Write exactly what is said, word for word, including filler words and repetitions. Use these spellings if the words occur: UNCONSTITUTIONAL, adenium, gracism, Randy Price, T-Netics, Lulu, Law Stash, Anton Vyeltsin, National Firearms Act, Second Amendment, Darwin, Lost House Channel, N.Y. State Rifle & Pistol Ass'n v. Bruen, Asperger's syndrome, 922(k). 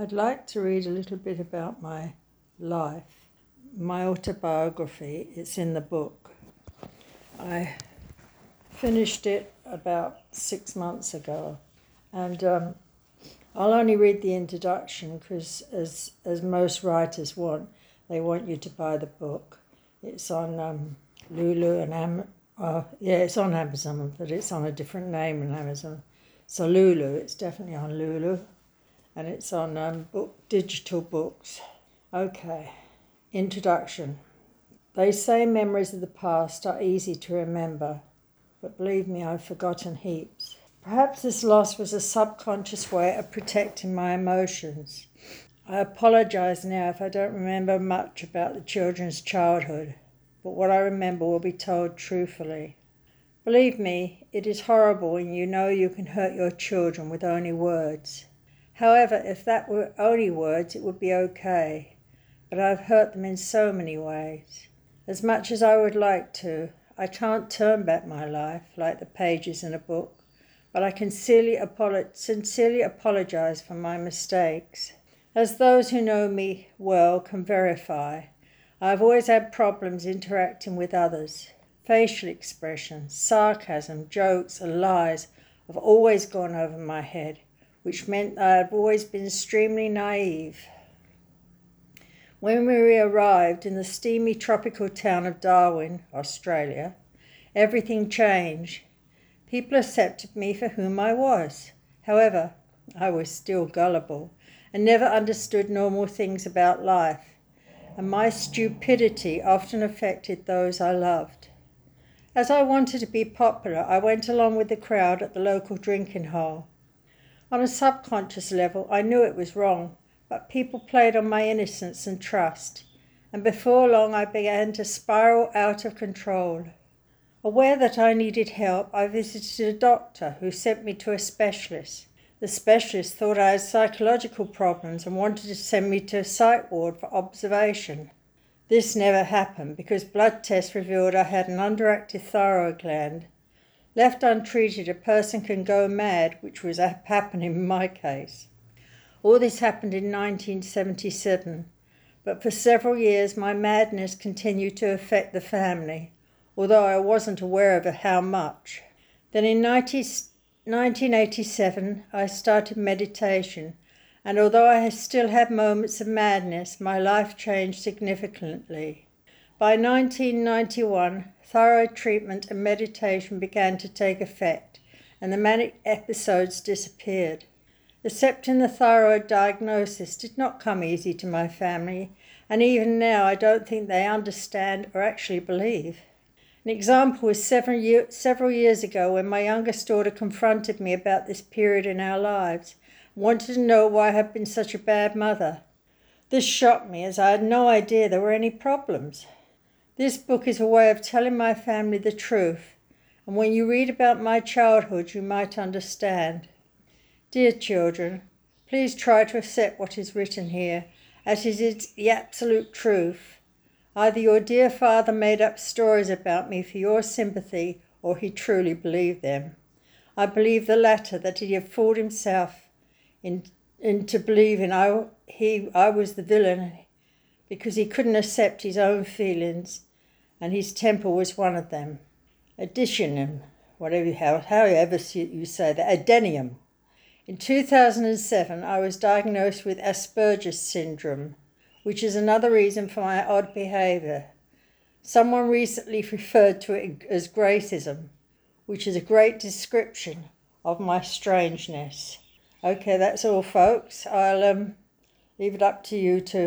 I'd like to read a little bit about my life, my autobiography. It's in the book. I finished it about six months ago, and um, I'll only read the introduction because, as as most writers want, they want you to buy the book. It's on um, Lulu and Am. Uh, yeah, it's on Amazon, but it's on a different name on Amazon. So Lulu, it's definitely on Lulu, and it's on um, book digital books. Okay, introduction. They say memories of the past are easy to remember, but believe me, I've forgotten heaps. Perhaps this loss was a subconscious way of protecting my emotions. I apologise now if I don't remember much about the children's childhood, but what I remember will be told truthfully. Believe me, it is horrible when you know you can hurt your children with only words. However, if that were only words, it would be okay, but I've hurt them in so many ways. As much as I would like to, I can't turn back my life like the pages in a book, but I can sincerely, apolo- sincerely apologise for my mistakes. As those who know me well can verify, I've always had problems interacting with others. Facial expressions, sarcasm, jokes and lies have always gone over my head, which meant that I've always been extremely naive. When we arrived in the steamy tropical town of Darwin, Australia, everything changed. People accepted me for whom I was. However, I was still gullible and never understood normal things about life, and my stupidity often affected those I loved. As I wanted to be popular, I went along with the crowd at the local drinking hole. On a subconscious level, I knew it was wrong, but people played on my innocence and trust, and before long I began to spiral out of control. Aware that I needed help, I visited a doctor who sent me to a specialist. The specialist thought I had psychological problems and wanted to send me to a psych ward for observation. This never happened because blood tests revealed I had an underactive thyroid gland. Left untreated, a person can go mad, which was happening in my case. All this happened in nineteen seventy-seven, but for several years my madness continued to affect the family, although I wasn't aware of how much. Then in nineteen eighty-seven I started meditation, and although I still had moments of madness, my life changed significantly. By nineteen ninety-one, thyroid treatment and meditation began to take effect, and the manic episodes disappeared. Accepting the thyroid diagnosis did not come easy to my family, and even now I don't think they understand or actually believe. An example was several, year, several years ago when my youngest daughter confronted me about this period in our lives, and wanted to know why I had been such a bad mother. This shocked me as I had no idea there were any problems. This book is a way of telling my family the truth, and when you read about my childhood you might understand. Dear children, please try to accept what is written here, as it is the absolute truth. Either your dear father made up stories about me for your sympathy, or he truly believed them. I believe the latter, that he had fooled himself in, into believing I, he, I was the villain because he couldn't accept his own feelings, and his temper was one of them. Adenium, whatever, however you say that, adenium. In two thousand seven, I was diagnosed with Asperger's syndrome, which is another reason for my odd behaviour. Someone recently referred to it as gracism, which is a great description of my strangeness. Okay, that's all, folks. I'll um, leave it up to you to